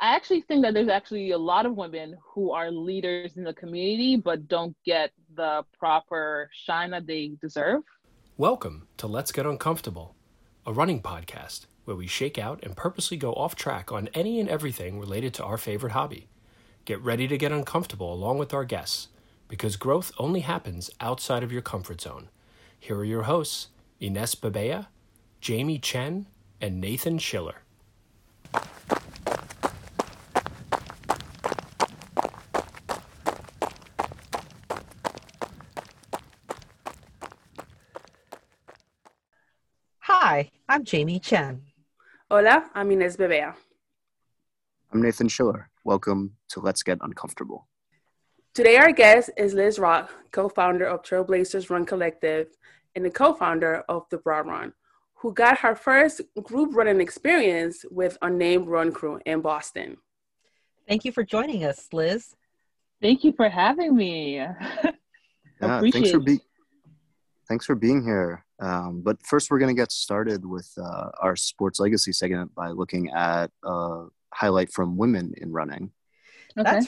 I actually think that there's actually a lot of women who are leaders in the community, but don't get the proper shine that they deserve. Welcome to Let's Get Uncomfortable, a running podcast where we shake out and purposely go off track on any and everything related to our favorite hobby. Get ready to get uncomfortable along with our guests, because growth only happens outside of your comfort zone. Here are your hosts, Ines Bebea, Jamie Chen, and Nathan Schiller. Hi, I'm Jamie Chen. Hola, I'm Ines Bebea. I'm Nathan Schiller. Welcome to Let's Get Uncomfortable. Today our guest is Liz Rock, co-founder of Trailblazers Run Collective and the co-founder of The Broad Run, who got her first group running experience with Unnamed Run Crew in Boston. Thank you for joining us, Liz. Thank you for having me. Thanks for being here. But first, we're going to get started with our sports legacy segment by looking at a highlight from women in running. Okay.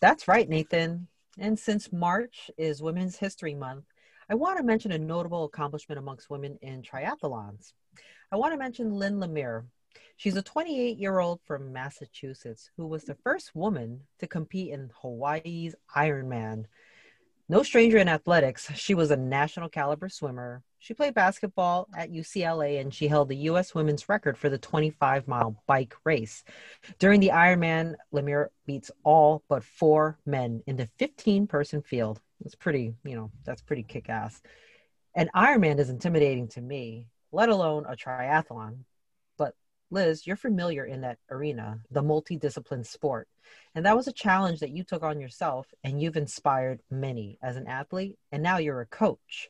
That's right, Nathan. And since March is Women's History Month, I want to mention a notable accomplishment amongst women in triathlons. I want to mention Lynn Lemire. She's a 28-year-old from Massachusetts who was the first woman to compete in Hawaii's Ironman. No stranger in athletics, she was a national caliber swimmer. She played basketball at UCLA, and she held the U.S. women's record for the 25-mile bike race. During the Ironman, Lemire beats all but 4 men in the 15-person field. It's pretty kick-ass. An Ironman is intimidating to me, let alone a triathlon. But Liz, you're familiar in that arena, the multidiscipline sport. And that was a challenge that you took on yourself, and you've inspired many as an athlete, and now you're a coach.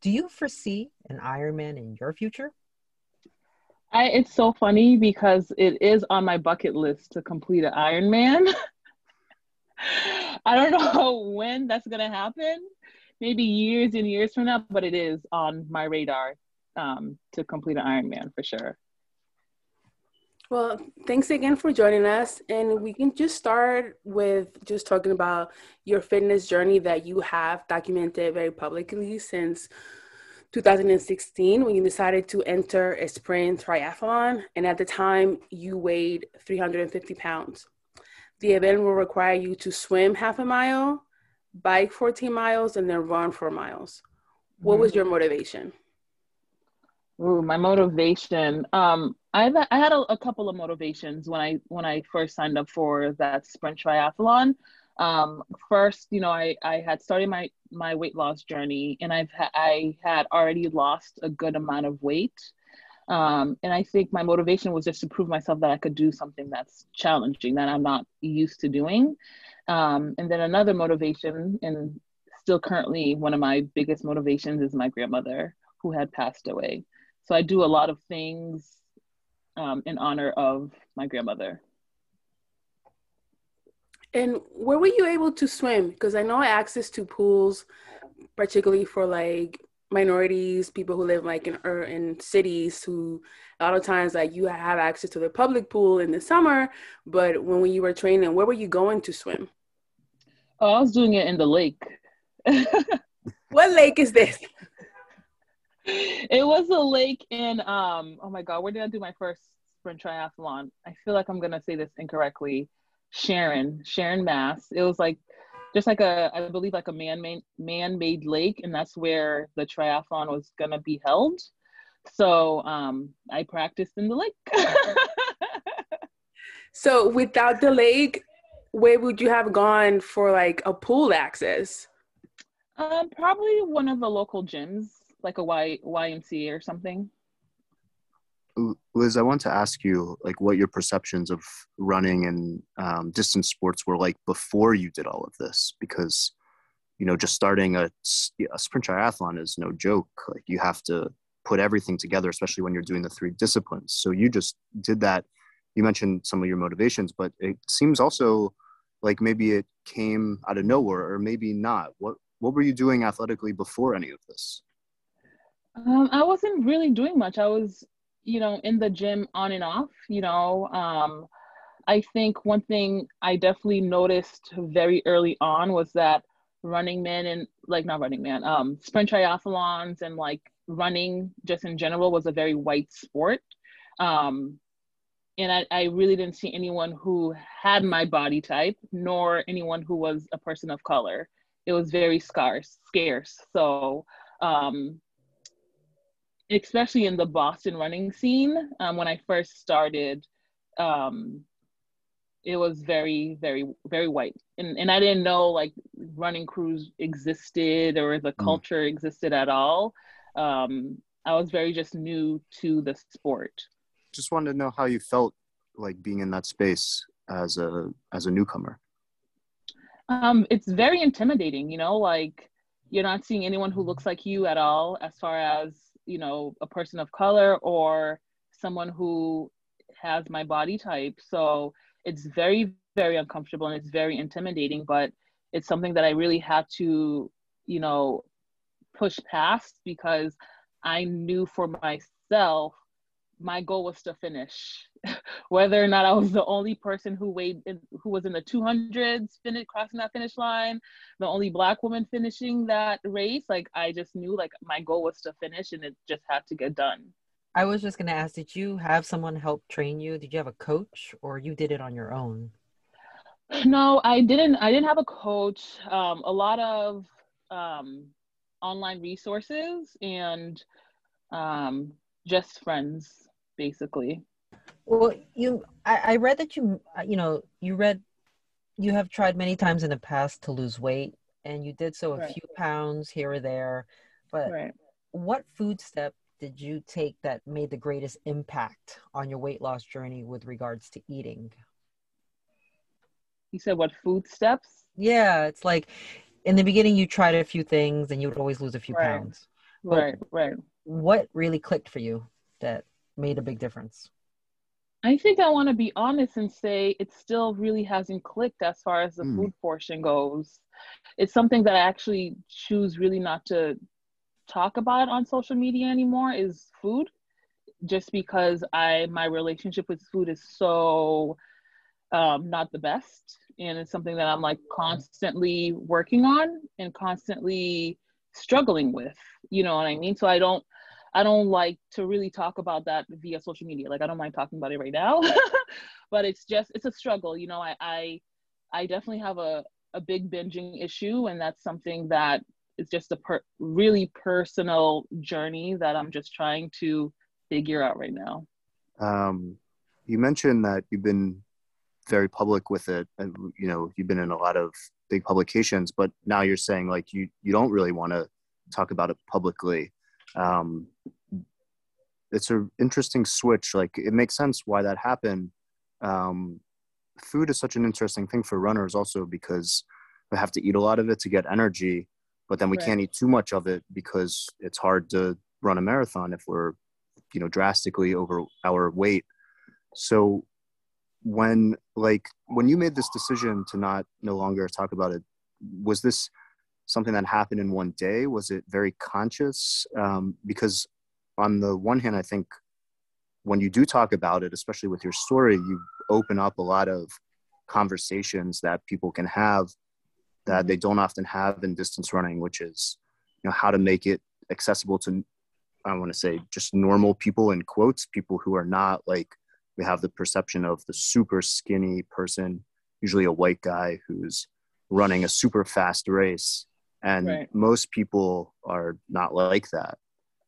Do you foresee an Ironman in your future? It's so funny because it is on my bucket list to complete an Ironman. I don't know when that's going to happen, maybe years and years from now, but it is on my radar to complete an Ironman for sure. Well, thanks again for joining us. And we can just start with just talking about your fitness journey that you have documented very publicly since 2016, when you decided to enter a sprint triathlon. And at the time, you weighed 350 pounds. The event will require you to swim half a mile, bike 14 miles, and then run 4 miles. What was your motivation? Ooh, my motivation. I had a couple of motivations when I first signed up for that sprint triathlon. First, I had started my weight loss journey, and I had already lost a good amount of weight. And I think my motivation was just to prove myself that I could do something that's challenging, that I'm not used to doing. And then another motivation, and still currently one of my biggest motivations, is my grandmother, who had passed away. So I do a lot of things in honor of my grandmother. And where were you able to swim? Because I know access to pools, particularly for minorities, people who live in cities, who a lot of times you have access to the public pool in the summer, but when you were training, where were you going to swim? Oh, I was doing it in the lake. What lake is this? It was a lake in, oh my God, where did I do my first sprint triathlon? I feel like I'm going to say this incorrectly. Sharon Mass. It was I believe a man-made lake, and that's where the triathlon was going to be held. So I practiced in the lake. So without the lake, where would you have gone for a pool access? Probably one of the local gyms. Like a YMCA or something. Liz, I want to ask you, what your perceptions of running and distance sports were like before you did all of this, because, just starting a sprint triathlon is no joke. You have to put everything together, especially when you're doing the 3 disciplines. So you just did that. You mentioned some of your motivations, but it seems also like maybe it came out of nowhere, or maybe not. What were you doing athletically before any of this? I wasn't really doing much. I was, in the gym on and off. I think one thing I definitely noticed very early on was that running men and like not running man, sprint triathlons and like running just in general was a very white sport. And I really didn't see anyone who had my body type, nor anyone who was a person of color. It was very scarce. So, especially in the Boston running scene, when I first started, it was very, very, very white. And I didn't know like running crews existed or the culture existed at all. I was very just new to the sport. Just wanted to know how you felt like being in that space as a newcomer. It's very intimidating, you know, like you're not seeing anyone who looks like you at all, as far as, you know, a person of color or someone who has my body type. So it's very, very uncomfortable and it's very intimidating, but it's something that I really had to, you know, push past because I knew for myself, my goal was to finish, whether or not I was the only person who was in the 200s crossing that finish line, the only Black woman finishing that race. Like I just knew like my goal was to finish and it just had to get done. I was just going to ask, did you have someone help train you? Did you have a coach or you did it on your own? No, I didn't have a coach. A lot of online resources and just friends, basically. Well, I read that you have tried many times in the past to lose weight and you did so a few pounds here or there, but what food step did you take that made the greatest impact on your weight loss journey with regards to eating? You said what food steps? Yeah. It's like in the beginning you tried a few things and you would always lose a few pounds. But what really clicked for you that made a big difference? I think I want to be honest and say it still really hasn't clicked as far as the food portion goes. It's something that I actually choose really not to talk about on social media anymore is food, just because my relationship with food is so not the best. And it's something that I'm like constantly working on and constantly struggling with, you know what I mean? So I don't like to really talk about that via social media. Like I don't mind talking about it right now, but it's a struggle. You know, I definitely have a big binging issue, and that's something that is just a really personal journey that I'm just trying to figure out right now. You mentioned that you've been very public with it, and you know, you've been in a lot of big publications, but now you're saying like you don't really want to talk about it publicly. It's an interesting switch. Like it makes sense why that happened. Food is such an interesting thing for runners also because we have to eat a lot of it to get energy, but then we can't eat too much of it because it's hard to run a marathon if we're, you know, drastically over our weight. So when you made this decision to no longer talk about it, was this something that happened in one day? Was it very conscious? Because on the one hand, I think when you do talk about it, especially with your story, you open up a lot of conversations that people can have that they don't often have in distance running, which is, you know, how to make it accessible to, I want to say, just normal people in quotes, people who are not like, we have the perception of the super skinny person, usually a white guy who's running a super fast race. And most people are not like that.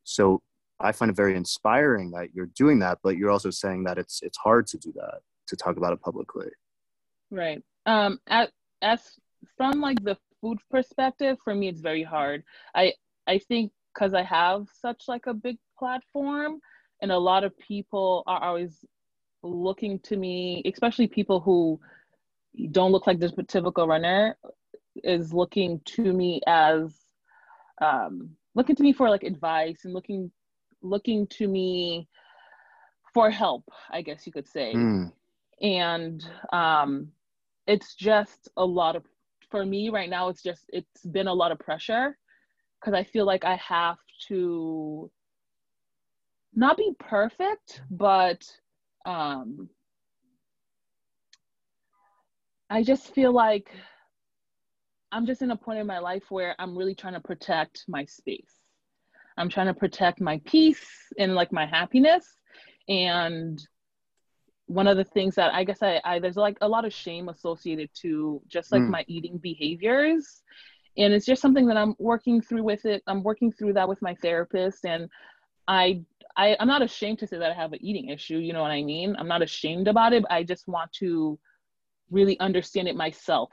So I find it very inspiring that you're doing that, but you're also saying that it's hard to do that, to talk about it publicly. Right. As from like the food perspective, for me, it's very hard. I think because I have such like a big platform and a lot of people are always looking to me, especially people who don't look like this typical runner, is looking to me as looking to me for like advice and looking to me for help, I guess you could say. And it's just a lot of, for me right now, it's been a lot of pressure because I feel like I have to not be perfect, but I just feel like I'm just in a point in my life where I'm really trying to protect my space. I'm trying to protect my peace and like my happiness. And one of the things that I guess I there's like a lot of shame associated to just like my eating behaviors. And it's just something that I'm working through with it. I'm working through that with my therapist. And I'm not ashamed to say that I have an eating issue. You know what I mean? I'm not ashamed about it, but I just want to really understand it myself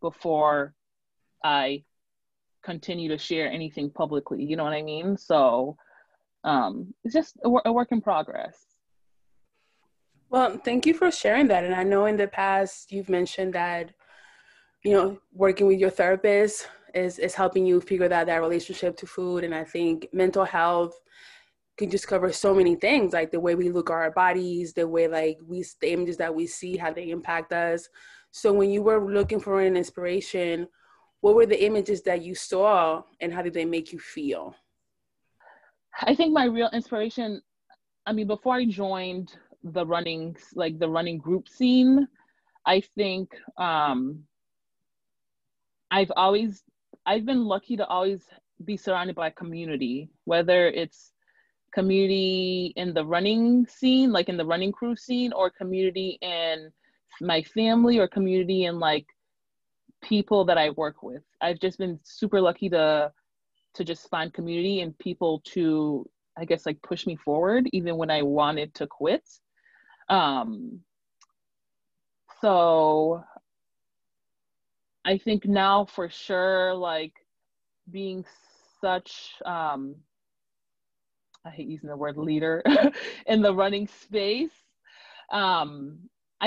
before I continue to share anything publicly. You know what I mean? So it's just a work in progress. Well, thank you for sharing that. And I know in the past you've mentioned that, you know, working with your therapist is helping you figure out that relationship to food. And I think mental health can just cover so many things, like the way we look at our bodies, the way like the images that we see, how they impact us. So when you were looking for an inspiration, what were the images that you saw and how did they make you feel? I think my real inspiration, I mean, before I joined the running group scene, I think I've been lucky to always be surrounded by community, whether it's community in the running scene, like in the running crew scene, or community in my family, or community in like people that I work with. I've just been super lucky to just find community and people to, I guess, like push me forward even when I wanted to quit. So I think now for sure, like being such, I hate using the word leader in the running space. I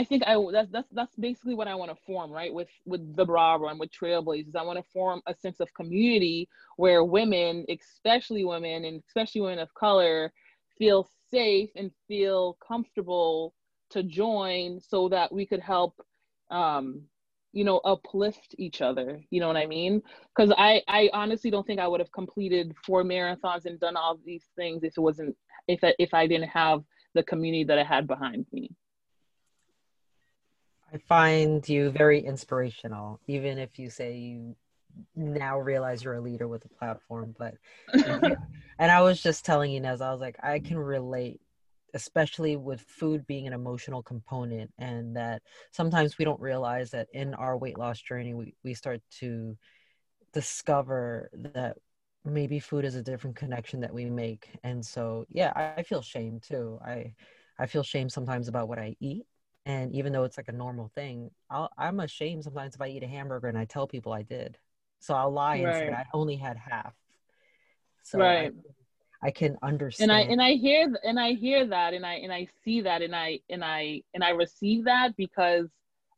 think that's basically what I want to form, right? With the Broad Run, with Trailblazers, I want to form a sense of community where women, especially women, and especially women of color, feel safe and feel comfortable to join, so that we could help, you know, uplift each other. You know what I mean? Because I honestly don't think I would have completed 4 marathons and done all these things if I didn't have the community that I had behind me. I find you very inspirational, even if you say you now realize you're a leader with a platform. But and I was just telling Ines, I was like, I can relate, especially with food being an emotional component, and that sometimes we don't realize that in our weight loss journey, we start to discover that maybe food is a different connection that we make. And so, yeah, I feel shame too. I feel shame sometimes about what I eat. And even though it's like a normal thing, I'm ashamed sometimes if I eat a hamburger and I tell people I did. So I'll lie and say I only had half. So I can understand, and I hear that, and I see that, and I receive that because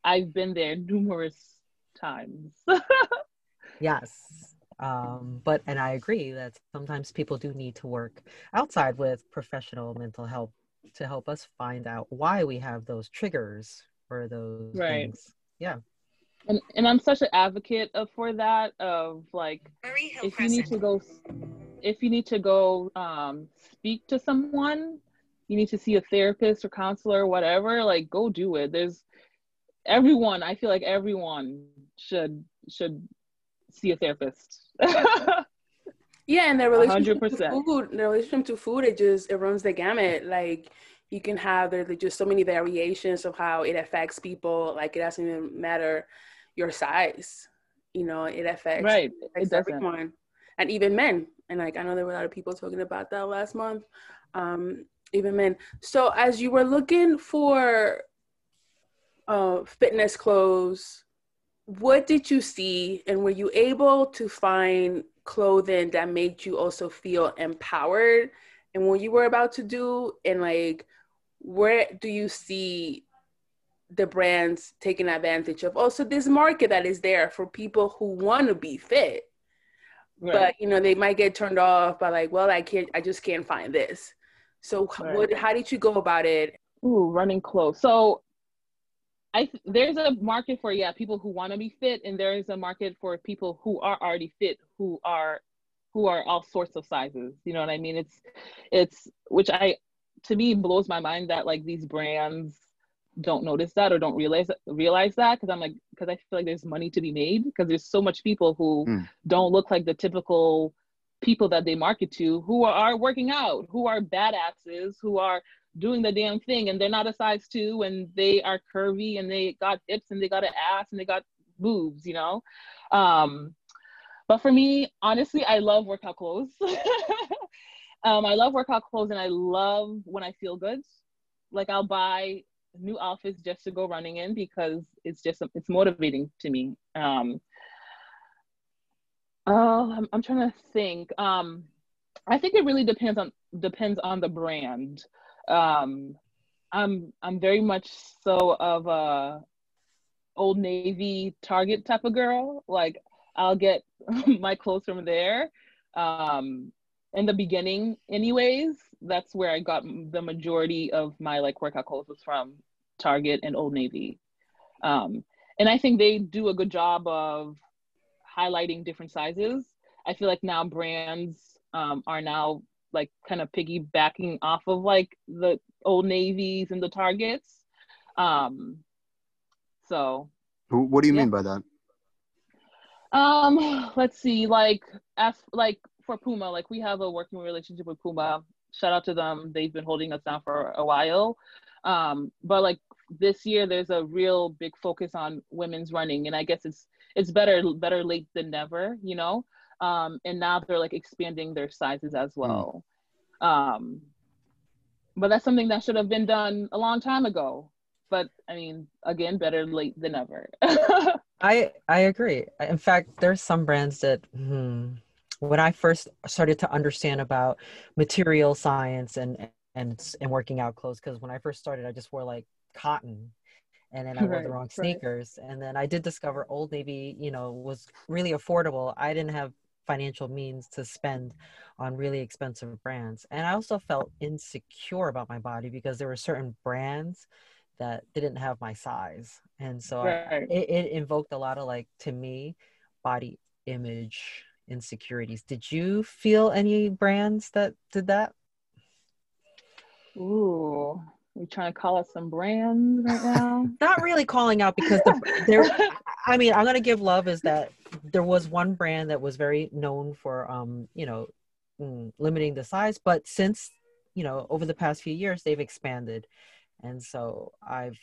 I've been there numerous times. Yes, and I agree that sometimes people do need to work outside with professional mental health to help us find out why we have those triggers or those things. Yeah. And I'm such an advocate for that, of like, if you need to go. If you need to go speak to someone, you need to see a therapist or counselor or whatever, like go do it. I feel like everyone should see a therapist. Yeah, and their relationship 100%. To food, their relationship to food, it runs the gamut. Like you can have, there's just so many variations of how it affects people. Like it doesn't even matter your size, you know, it affects, it doesn't. Everyone. And even men. And like, I know there were a lot of people talking about that last month, even men. So as you were looking for fitness clothes, what did you see? And were you able to find clothing that made you also feel empowered? And what you were about to do, and like, where do you see the brands taking advantage of also this market that is there for people who want to be fit? Right. But, you know, they might get turned off by like, well, I just can't find this. So how did you go about it? Ooh, running clothes. So there's a market for, people who want to be fit. And there is a market for people who are already fit, who are all sorts of sizes. You know what I mean? It's, which to me blows my mind that like these brands don't notice that or don't realize that, because I'm like, because I feel like there's money to be made, because there's so much people who don't look like the typical people that they market to, who are working out, who are badasses, who are doing the damn thing, and they're not a size 2 and they are curvy and they got hips and they got an ass and they got boobs, you know. But for me, honestly, I love workout clothes. I love workout clothes, and I love when I feel good. Like, I'll buy new outfits just to go running in, because it's just, it's motivating to me. I'm trying to think. I think it really depends on the brand. I'm very much so of a Old Navy, Target type of girl. Like, I'll get my clothes from there. In the beginning anyways, that's where I got the majority of my like workout clothes, was from Target and Old Navy. And I think they do a good job of highlighting different sizes. I feel like now brands are now like kind of piggybacking off of like the Old Navies and the Targets. So. What do you mean by that? Let's see, like for Puma, like we have a working relationship with Puma. Shout out to them. They've been holding us down for a while. But like this year, there's a real big focus on women's running, and I guess it's better late than never, you know? And now they're like expanding their sizes as well. But that's something that should have been done a long time ago. But I mean, again, better late than never. I agree. In fact, there's some brands that, when I first started to understand about material science and working out clothes, because when I first started, I just wore like cotton, and then I wore the wrong sneakers. And then I did discover Old Navy, you know, was really affordable. I didn't have financial means to spend on really expensive brands. And I also felt insecure about my body, because there were certain brands that didn't have my size. And so it invoked a lot of, like, to me, body image insecurities. Did you feel any brands that did that? Ooh, you trying to call out some brands right now? Not really calling out, because I mean, I'm going to give love, is that there was one brand that was very known for, you know, limiting the size, but since, you know, over the past few years, they've expanded. And so I've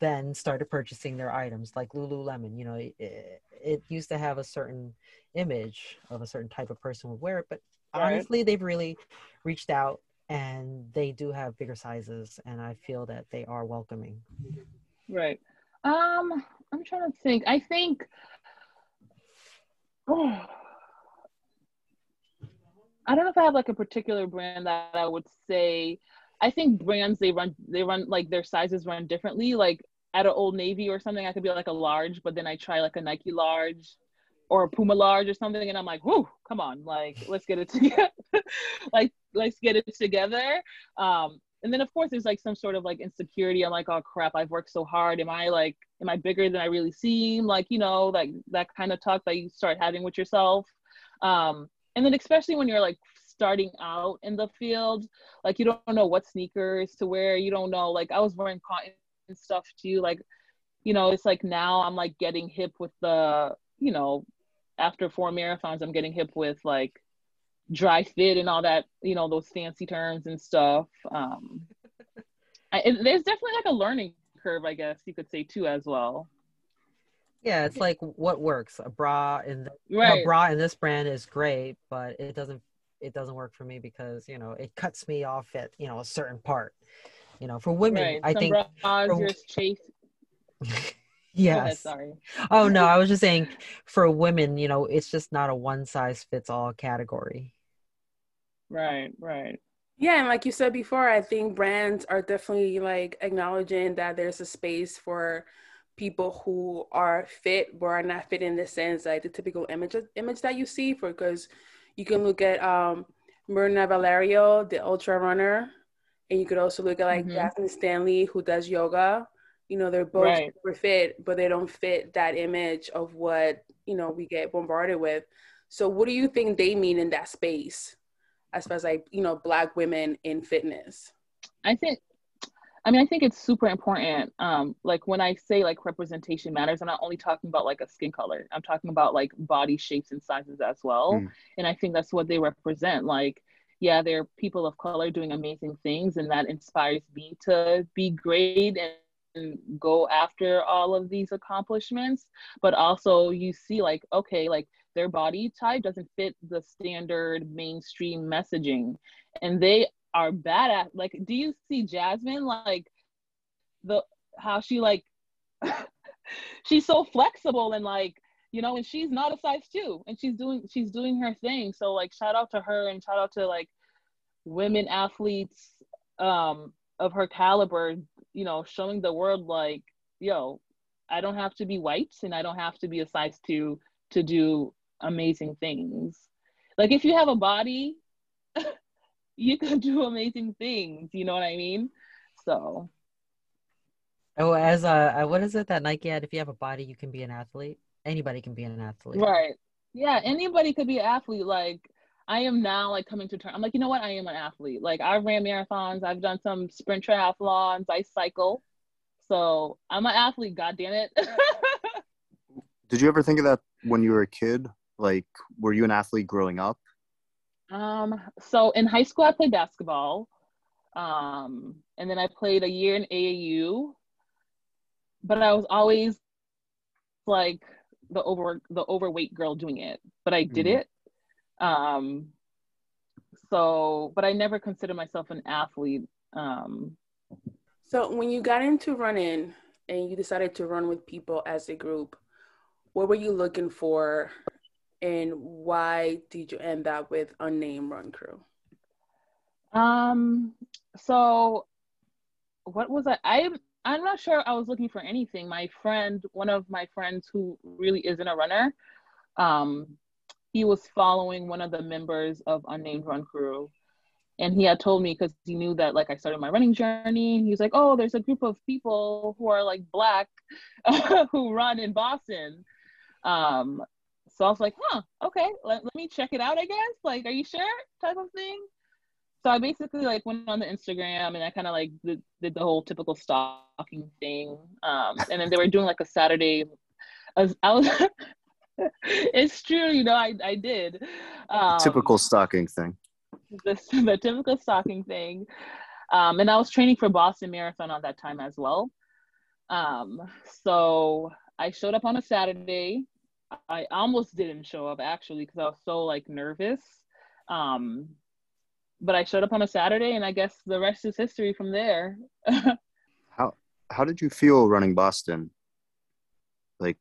then started purchasing their items, like Lululemon. You know, it used to have a certain image of a certain type of person would wear it, but honestly, they've really reached out, and they do have bigger sizes, and I feel that they are welcoming. Right. I'm trying to think. I think, I don't know if I have like a particular brand that I would say. I think brands, they run like their sizes run differently. Like at an Old Navy or something, I could be like a large, but then I try like a Nike large or a Puma large or something, and I'm like, whoo, come on, like let's get it together. Let's get it together. And then of course there's like some sort of like insecurity. I'm like, oh crap, I've worked so hard. Am I bigger than I really seem? Like, you know, like that kind of talk that you start having with yourself. And then especially when you're like starting out in the field, like you don't know what sneakers to wear, you don't know, like I was wearing cotton and stuff too, like, you know, it's like now I'm like getting hip with the, you know, after 4 marathons I'm getting hip with like dry fit and all that, you know, those fancy terms and stuff. There's definitely like a learning curve, I guess you could say too, as well. Yeah, it's like what works. A bra in this brand is great, but it doesn't work for me, because, you know, it cuts me off at, you know, a certain part, you know, for women, I think. Yes. Go ahead, sorry. Oh no, I was just saying for women, you know, it's just not a one size fits all category. Right. Yeah. And like you said before, I think brands are definitely like acknowledging that there's a space for people who are fit, but are not fit in the sense like the typical image that you see for, because you can look at Myrna Valerio, the ultra runner, and you could also look at like Jasmine Stanley, who does yoga. You know, they're both super fit, but they don't fit that image of what, you know, we get bombarded with. So what do you think they mean in that space as far as like, you know, Black women in fitness? I think I mean, I think it's super important. Like when I say like representation matters, I'm not only talking about like a skin color. I'm talking about like body shapes and sizes as well. Mm. And I think that's what they represent. Like, yeah, they're people of color doing amazing things, and that inspires me to be great and go after all of these accomplishments. But also you see like, okay, like their body type doesn't fit the standard mainstream messaging, and they are badass. Like, do you see Jasmine, like how she like she's so flexible and like, you know, and she's not a size 2 and she's doing her thing. So like, shout out to her and shout out to like women athletes of her caliber, you know, showing the world like, yo, I don't have to be white and I don't have to be a size 2 to do amazing things. Like, if you have a body, you can do amazing things. You know what I mean? So. Oh, as what is it that Nike had? If you have a body, you can be an athlete. Anybody can be an athlete. Right. Yeah. Anybody could be an athlete. Like, I am now like coming to terms. I'm like, you know what? I am an athlete. Like, I ran marathons. I've done some sprint triathlons. I cycle. So I'm an athlete. God damn it. Did you ever think of that when you were a kid? Like, were you an athlete growing up? So in high school, I played basketball. And then I played a year in AAU. But I was always like the overweight girl doing it, but I did it. So, but I never considered myself an athlete. So when you got into running and you decided to run with people as a group, what were you looking for? And why did you end up with Unnamed Run Crew? So what was I'm not sure I was looking for anything. One of my friends who really isn't a runner, he was following one of the members of Unnamed Run Crew. And he had told me, because he knew that like I started my running journey. He was like, oh, there's a group of people who are like Black who run in Boston. So I was like, huh, okay, let me check it out, I guess. Like, are you sure? Type of thing. So I basically like went on the Instagram and I kind of like did the whole typical stalking thing. And then they were doing like a Saturday. I was it's true, you know, I did. Typical stalking thing. The typical stalking thing. And I was training for Boston Marathon at that time as well. So I showed up on a Saturday. I almost didn't show up actually because I was so like nervous, but I showed up on a Saturday, and I guess the rest is history from there. How did you feel running Boston? Like,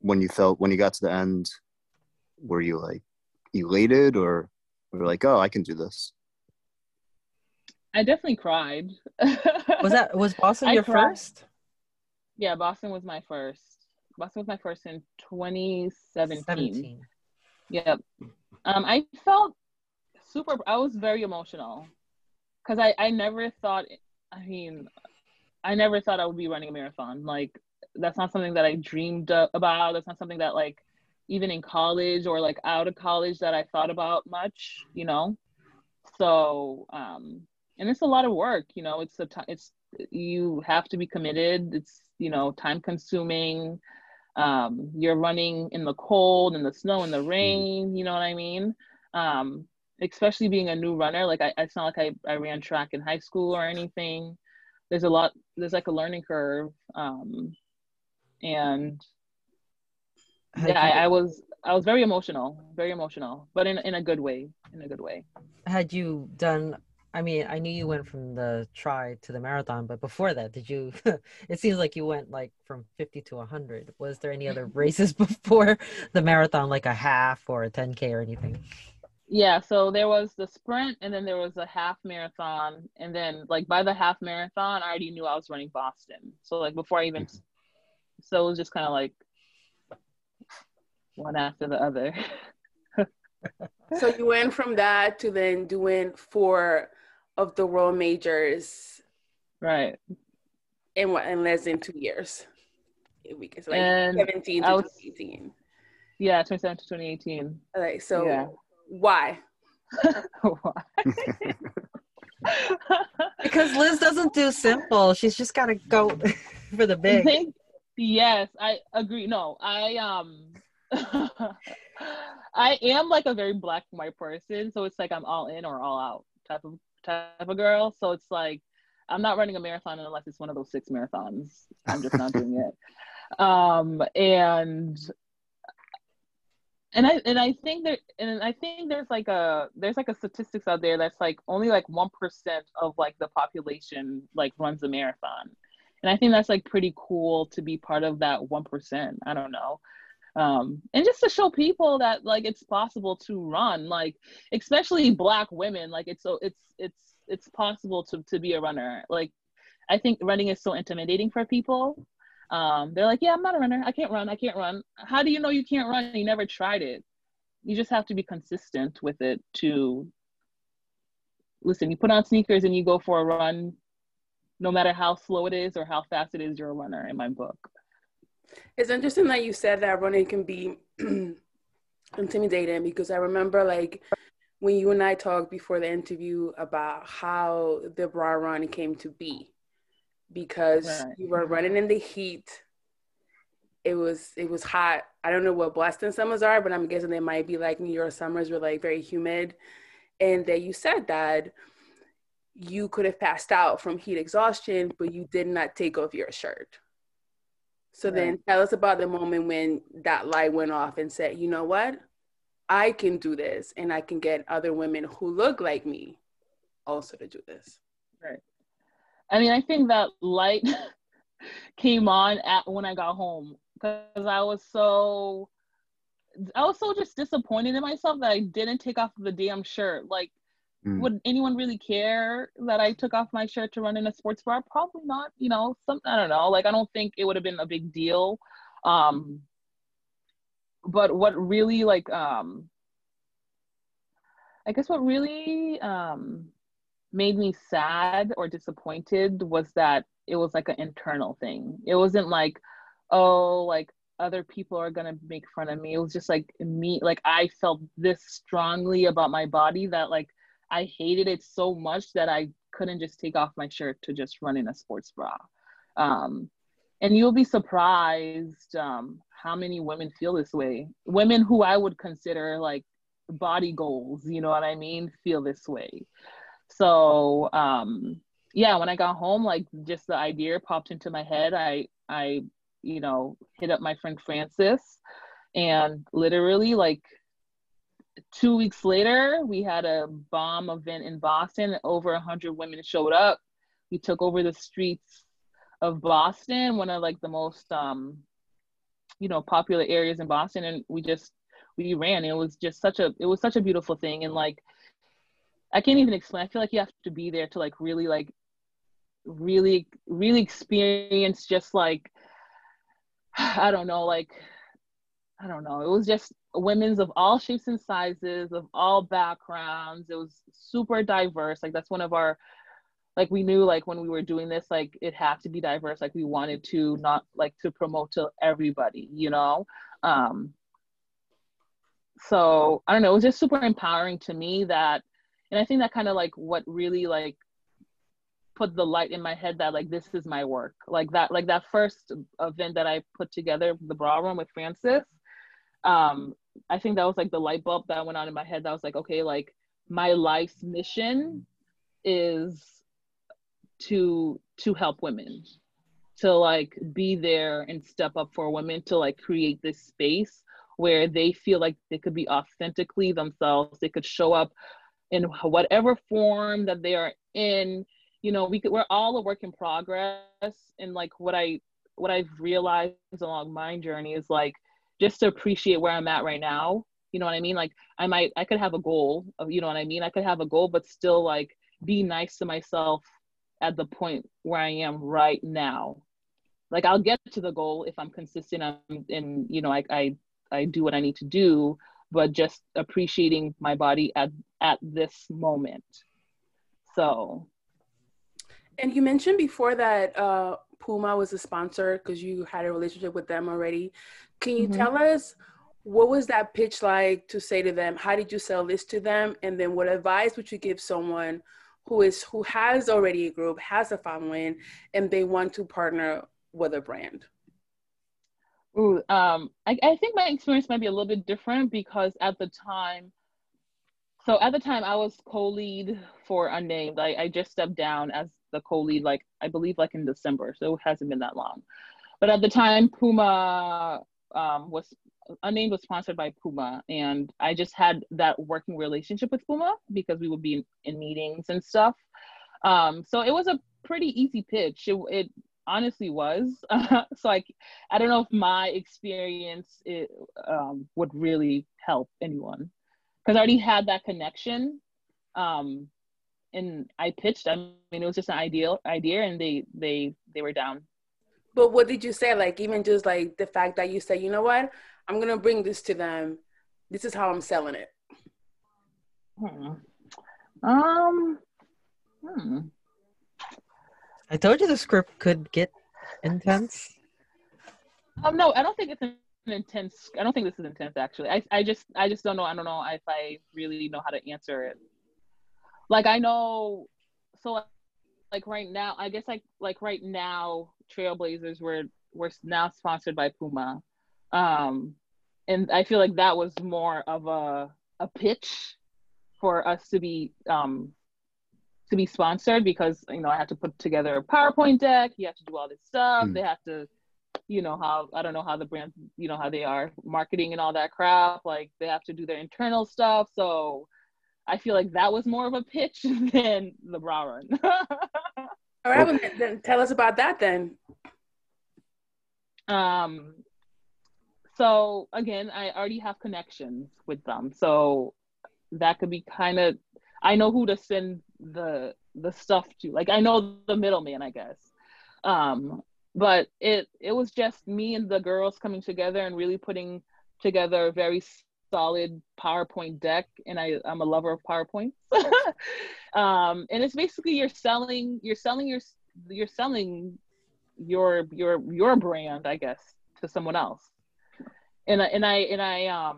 when you got to the end, were you like elated, or were you like, oh, I can do this? I definitely cried. Was Boston your first? Yeah, Boston was my first. Boston was my first in 2017. Yep. I felt super, I was very emotional because I never thought I would be running a marathon. Like, that's not something that I dreamed about. That's not something that like, even in college or like out of college, that I thought about much, you know? So, and it's a lot of work, you know, you have to be committed. It's, you know, time consuming. You're running in the cold, in the snow, in the rain, you know what I mean? Especially being a new runner, like it's not like I ran track in high school or anything. There's like a learning curve. And yeah, I was very emotional, but in a good way. Had you done, I mean, I knew you went from the try to the marathon, but before that, did you, it seems like you went like from 50 to 100. Was there any other races before the marathon, like a half or a 10K or anything? Yeah, so there was the sprint, and then there was a half marathon. And then like by the half marathon, I already knew I was running Boston. So like before I even, so it was just kind of like one after the other. So you went from that to then doing 4 of the world majors, right? In less than 2 years, it's like 2017 to 2018. Yeah, 2017 to 2018. Okay, so yeah. Why? Why? Because Liz doesn't do simple. She's just got to go for the big. Yes, I agree. No, I am like a very black and white person. So it's like I'm all in or all out type of girl. So it's like I'm not running a marathon unless it's one of those 6 marathons. I'm just not doing it. And I think there's like a statistics out there that's like only like 1% of like the population like runs a marathon, and I think that's like pretty cool to be part of that 1%. I don't know, and just to show people that like it's possible to run, like especially Black women, like it's possible to be a runner. Like I think running is so intimidating for people. They're like, yeah, I'm not a runner. I can't run. How do you know you can't run? You never tried it. You just have to be consistent with it to, listen, you put on sneakers and you go for a run, no matter how slow it is or how fast it is, you're a runner in my book. It's interesting that you said that running can be intimidating, because I remember like when you and I talked before the interview about how the Broad Run came to be. Because right. You were running in the heat. It was hot. I don't know what Boston summers are, but I'm guessing they might be like New York summers, were like very humid. And that you said that you could have passed out from heat exhaustion, but you did not take off your shirt. So right. Then tell us about the moment when that light went off and said, you know what? I can do this, and I can get other women who look like me also to do this. Right. I mean, I think that light came on when I got home, because I was so just disappointed in myself that I didn't take off the damn shirt. Like, would anyone really care that I took off my shirt to run in a sports bra? Probably not, you know, I don't know. Like, I don't think it would have been a big deal. But what really, like, I guess what really... made me sad or disappointed was that it was like an internal thing. It wasn't like, oh, like other people are gonna make fun of me. It was just like me, like I felt this strongly about my body that like I hated it so much that I couldn't just take off my shirt to just run in a sports bra. And you'll be surprised how many women feel this way. Women who I would consider like body goals, you know what I mean, feel this way. So, yeah, when I got home, like just the idea popped into my head. I, you know, hit up my friend Francis, and literally like 2 weeks later, we had a bomb event in Boston. Over 100 women showed up. We took over the streets of Boston, one of like the most, you know, popular areas in Boston. And we ran. It was such a beautiful thing. And like, I can't even explain. I feel like you have to be there to like, really, really experience just like, I don't know. It was just women's of all shapes and sizes, of all backgrounds. It was super diverse. Like that's one of our, like we knew like when we were doing this, like it had to be diverse. Like we wanted to not like to promote to everybody, you know? So I don't know. It was just super empowering to me that, and I think that kind of like what really like put the light in my head that like this is my work. Like that first event that I put together, the Broad Run with Francis, I think that was like the light bulb that went on in my head. That was like, okay, like my life's mission is to help women, to like be there and step up for women, to like create this space where they feel like they could be authentically themselves. They could show up in whatever form that they are in. You know, we're all a work in progress. And like what I've realized along my journey is like, just to appreciate where I'm at right now. You know what I mean? Like I could have a goal of, you know what I mean? I could have a goal, but still like be nice to myself at the point where I am right now. Like I'll get to the goal if I'm consistent and you know, I do what I need to do, but just appreciating my body at this moment. So. And you mentioned before that Puma was a sponsor because you had a relationship with them already. Can you tell us, what was that pitch like to say to them? How did you sell this to them? And then what advice would you give someone who has already a group, has a following, and they want to partner with a brand? Ooh, I think my experience might be a little bit different because at the time I was co-lead for Unnamed. I just stepped down as the co-lead, I believe in December, so it hasn't been that long. But at the time, Puma Unnamed was sponsored by Puma, and I just had that working relationship with Puma because we would be in meetings and stuff. So it was a pretty easy pitch. It honestly was. So I don't know if my experience would really help anyone because I already had that connection. And I pitched. It was just an idea, and they were down. But what did you say? Even just the fact that you said, you know what, I'm going to bring this to them. This is how I'm selling it. I told you the script could get intense. No, I don't think it's intense. I don't think this is intense, actually. I just don't know. I don't know if I really know how to answer it. I know. So right now, I guess right now, Trailblazers we're now sponsored by Puma, and I feel that was more of a pitch for us to be sponsored because I had to put together a PowerPoint deck. You have to do all this stuff. They have to, I don't know how the brand, how they are marketing and all that crap. They have to do their internal stuff. So I feel that was more of a pitch than the Broad Run. All right, well, then tell us about that then. So again, I already have connections with them. So that could be I know who to send the stuff to. I know the middleman, I guess. But it was just me and the girls coming together and really putting together a very solid PowerPoint deck, and I'm a lover of PowerPoints. And it's basically you're selling your brand, I guess, to someone else. And I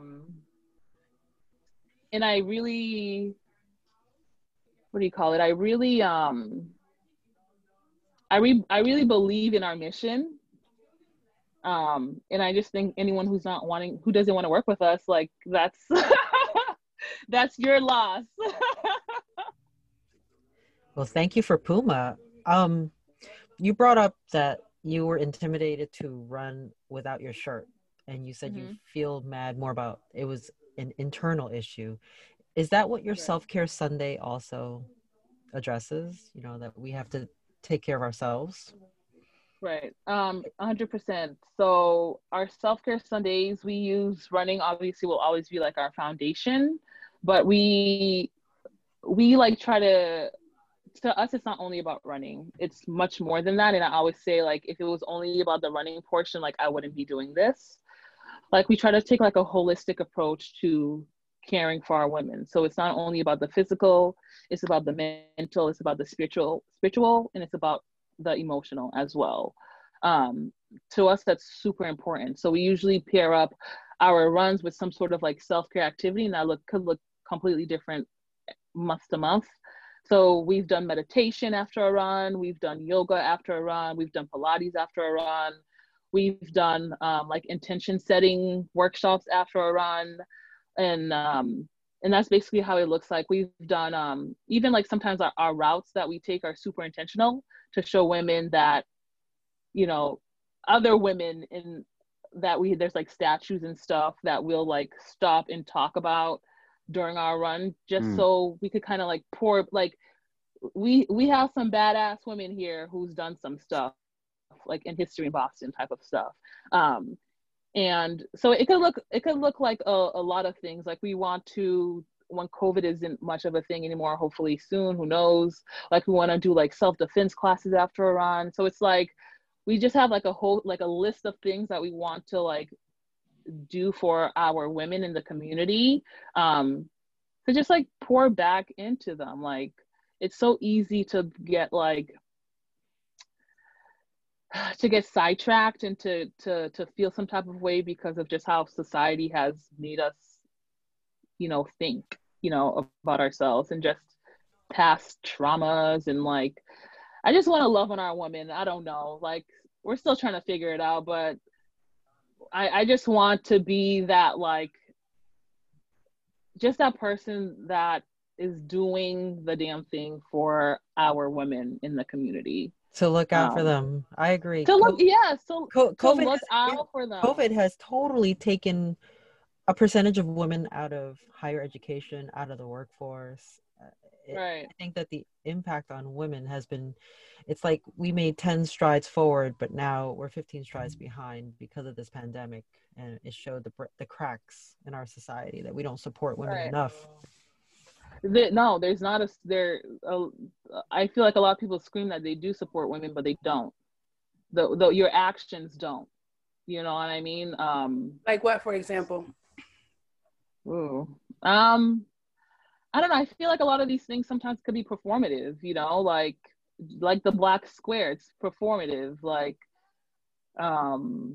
really, I really believe in our mission. And I just think anyone who's not wanting, who doesn't want to work with us, that's, that's your loss. Well, thank you for Puma. You brought up that you were intimidated to run without your shirt, and you said you feel mad more about, it was an internal issue. Is that what your self-care Sunday also addresses? That we have to take care of ourselves? Right, 100%. So our self-care Sundays, we use running, obviously, will always be our foundation, but we try to us, it's not only about running. It's much more than that. And I always say, if it was only about the running portion, I wouldn't be doing this. We try to take a holistic approach to caring for our women. So it's not only about the physical, it's about the mental, it's about the spiritual, and it's about the emotional as well. To us, that's super important. So we usually pair up our runs with some sort of self-care activity, and that could look completely different month to month. So we've done meditation after a run, we've done yoga after a run, we've done Pilates after a run, we've done intention setting workshops after a run, and that's basically how it looks like. We've done even sometimes our routes that we take are super intentional to show women that, other women in that there's statues and stuff that we'll stop and talk about during our run, just so we could pour, we have some badass women here who's done some stuff in history in Boston type of stuff. And so it could look like a lot of things. We want to, when COVID isn't much of a thing anymore, hopefully soon, who knows, we want to do self-defense classes after a run. So it's we just have a whole, a list of things that we want to do for our women in the community, to just pour back into them. It's so easy to get sidetracked and to feel some type of way because of just how society has made us, think, about ourselves, and just past traumas, and like, I just want to love on our women. I don't know, like, we're still trying to figure it out, but I just want to be that, like, just that person that is doing the damn thing for our women in the community. To look out for them. I agree. To look, yeah. So COVID look out for them. COVID has totally taken a percentage of women out of higher education, out of the workforce. Right. I think that the impact on women has been, it's like we made 10 strides forward, but now we're 15 strides behind because of this pandemic. And it showed the cracks in our society, that we don't support women enough. No, there's not a, I feel like a lot of people scream that they do support women, but they don't. Your actions don't, you know what I mean? Like what, for example? I don't know, I feel like a lot of these things sometimes could be performative, you know, like the black square, it's performative, like, so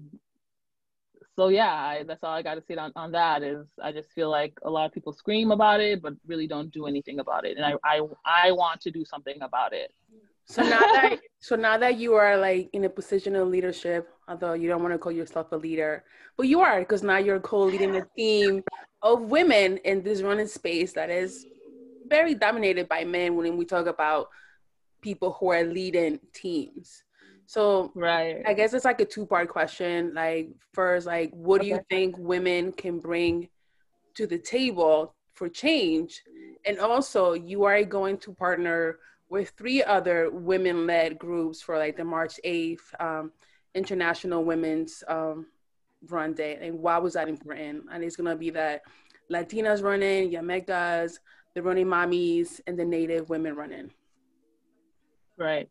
yeah, that's all I got to say on that is I just feel like a lot of people scream about it, but really don't do anything about it. And I want to do something about it. So now that you are like in a position of leadership, although you don't want to call yourself a leader, but you are, because now you're co-leading a team of women in this running space that is very dominated by men when we talk about people who are leading teams. So I guess it's like a two-part question. Like first, like what do you think women can bring to the table for change? And also you are going to partner with 3 other women-led groups for like the March 8th International Women's Run Day. And why was that important? And it's gonna be that Latinas Running, Yamekas, the Running Mommies, and the Native Women Running. Right.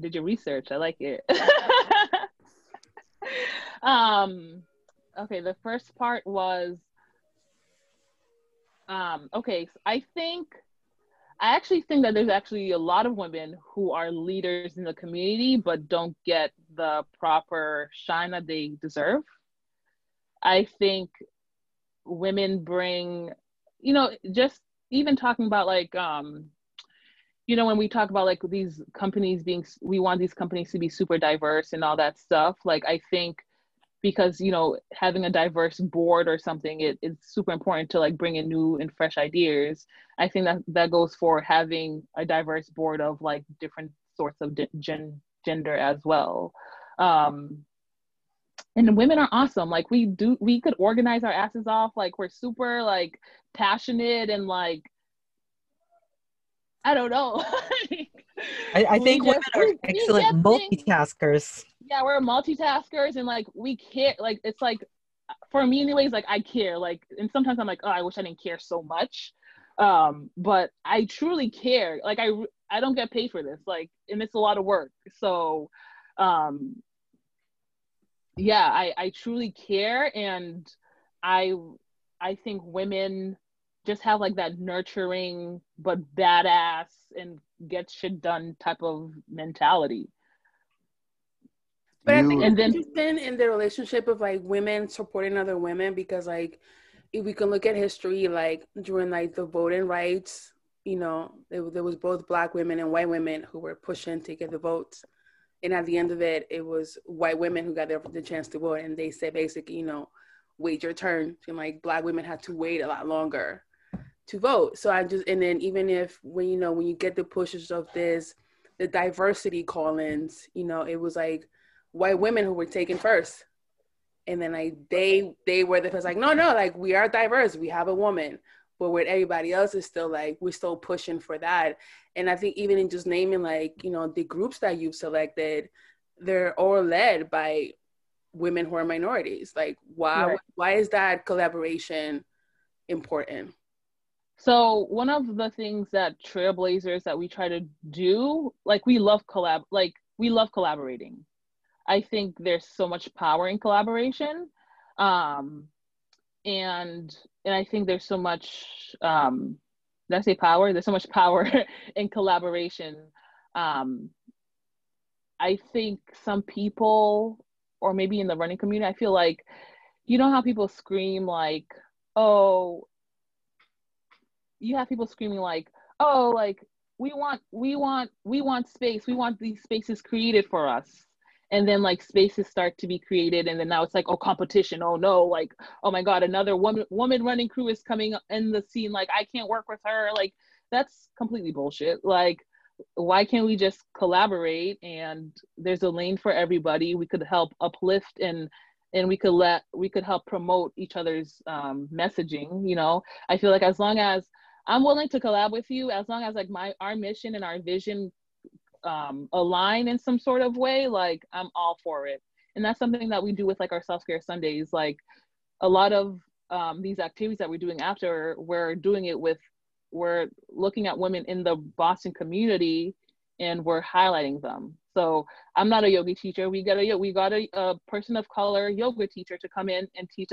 Did your research. I like it. Okay, the first part was, so I actually think that there's actually a lot of women who are leaders in the community, but don't get the proper shine that they deserve. I think women bring, you know, just even talking about like, you know, when we talk about like these companies being, we want these companies to be super diverse and all that stuff. Like, I think because, you know, having a diverse board or something, it's super important to like bring in new and fresh ideas. I think that goes for having a diverse board of like different sorts of gender as well. And women are awesome. Like we could organize our asses off. Like we're super like passionate and like, I don't know. I think women are excellent multitaskers. Yeah, we're multitaskers, and like we care. Like it's like, for me anyways, like I care. Like, and sometimes I'm like, oh, I wish I didn't care so much, but I truly care. Like I don't get paid for this. Like, and it's a lot of work. So, yeah, I truly care, and I think women just have like that nurturing, but badass and get shit done type of mentality. But I think it's interesting in the relationship of like women supporting other women, because like, if we can look at history, like during like the voting rights, you know, there was both black women and white women who were pushing to get the votes. And at the end of it, it was white women who got the chance to vote. And they said, basically, you know, wait your turn. And like black women had to wait a lot longer to vote. So and then even if, when, you know, when you get the pushes of this, the diversity call-ins, you know, it was like white women who were taken first. And then like they were the first, like, no, like we are diverse, we have a woman. But with everybody else is still like, we're still pushing for that. And I think even in just naming like, you know, the groups that you've selected, they're all led by women who are minorities. Like why is that collaboration important? So one of the things that Trailblazers that we try to do, like we love collaborating. I think there's so much power in collaboration, and I think there's so much did I say power? There's so much power in collaboration. I think some people, or maybe in the running community, I feel like, you know how people scream like, oh, you have people screaming like, oh, like we want space. We want these spaces created for us. And then like spaces start to be created. And then now it's like, oh, competition. Oh no, like, oh my God, another woman running crew is coming in the scene. Like, I can't work with her. Like, that's completely bullshit. Like, why can't we just collaborate? And there's a lane for everybody. We could help uplift and we could help promote each other's messaging. You know, I feel like as long as I'm willing to collab with you, as long as like our mission and our vision align in some sort of way, like I'm all for it. And that's something that we do with like our self-care Sundays. Like a lot of these activities that we're doing after, we're looking at women in the Boston community and we're highlighting them. So I'm not a yoga teacher. We got a person of color yoga teacher to come in and teach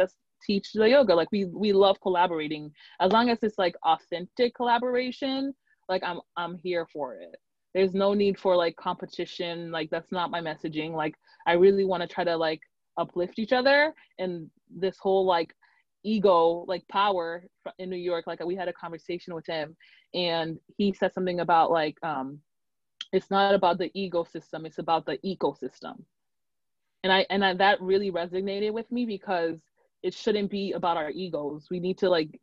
the yoga. Like we love collaborating. As long as it's like authentic collaboration, like I'm here for it. There's no need for like competition. Like that's not my messaging. Like I really want to try to like uplift each other. And this whole like ego, like power in New York, like we had a conversation with him and he said something about like, it's not about the ego system, it's about the ecosystem. And that really resonated with me because it shouldn't be about our egos. We need to like,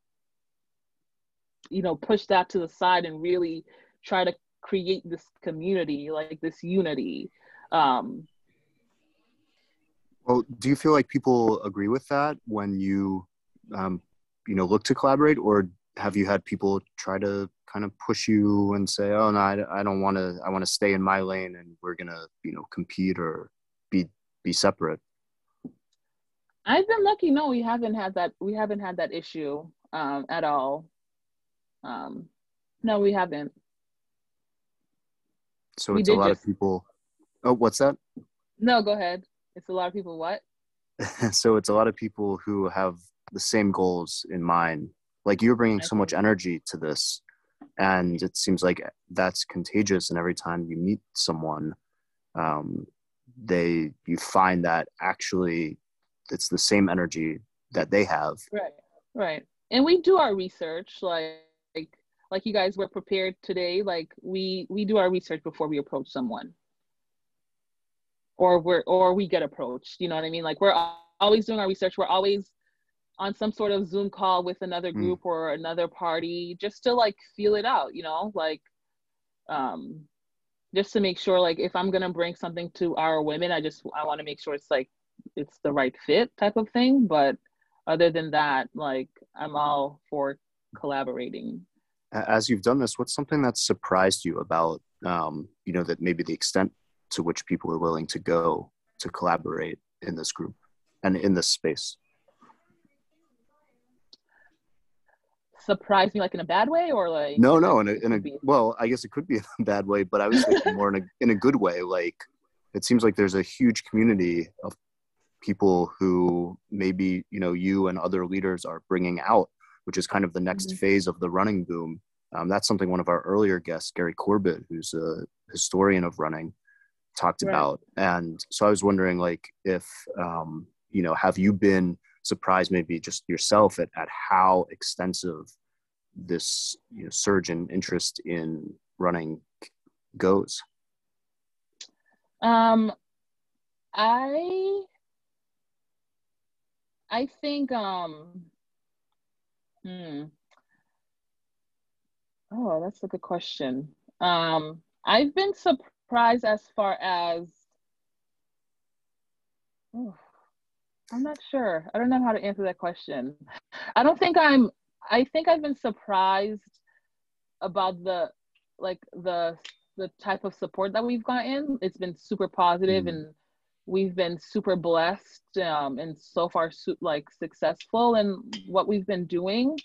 you know, push that to the side and really try to create this community, like this unity. Well, do you feel like people agree with that when you, you know, look to collaborate, or have you had people try to kind of push you and say, oh no, I don't want to, I want to stay in my lane and we're going to, you know, compete or be separate? I've been lucky. No, we haven't had that issue at all. No, we haven't. So it's a lot of people. Oh, what's that? No, go ahead. It's a lot of people what? So it's a lot of people who have the same goals in mind. Like you're bringing so much energy to this, and it seems like that's contagious. And every time you meet someone, you find that actually it's the same energy that they have. Right. Right. And we do our research, like you guys were prepared today, like we do our research before we approach someone or we get approached, you know what I mean? Like we're always doing our research. We're always on some sort of Zoom call with another group or another party just to like feel it out, you know, like just to make sure, like if I'm going to bring something to our women, I want to make sure it's like, it's the right fit type of thing. But other than that, like I'm all for collaborating. As you've done this, what's something that surprised you about, you know, that maybe the extent to which people are willing to go to collaborate in this group and in this space? Surprised me, like in a bad way, or like? No, well, I guess it could be in a bad way, but I was thinking more in a good way. Like, it seems like there's a huge community of people who maybe, you know, you and other leaders are bringing out, which is kind of the next phase of the running boom. That's something one of our earlier guests, Gary Corbett, who's a historian of running, talked about. And so I was wondering, like, if, you know, have you been surprised maybe just yourself at how extensive this, you know, surge in interest in running goes? I think... Oh, that's a good question. I've been surprised as far as, I'm not sure. I don't know how to answer that question. I think I've been surprised about the type of support that we've gotten. It's been super positive and we've been super blessed and so far successful in what we've been doing.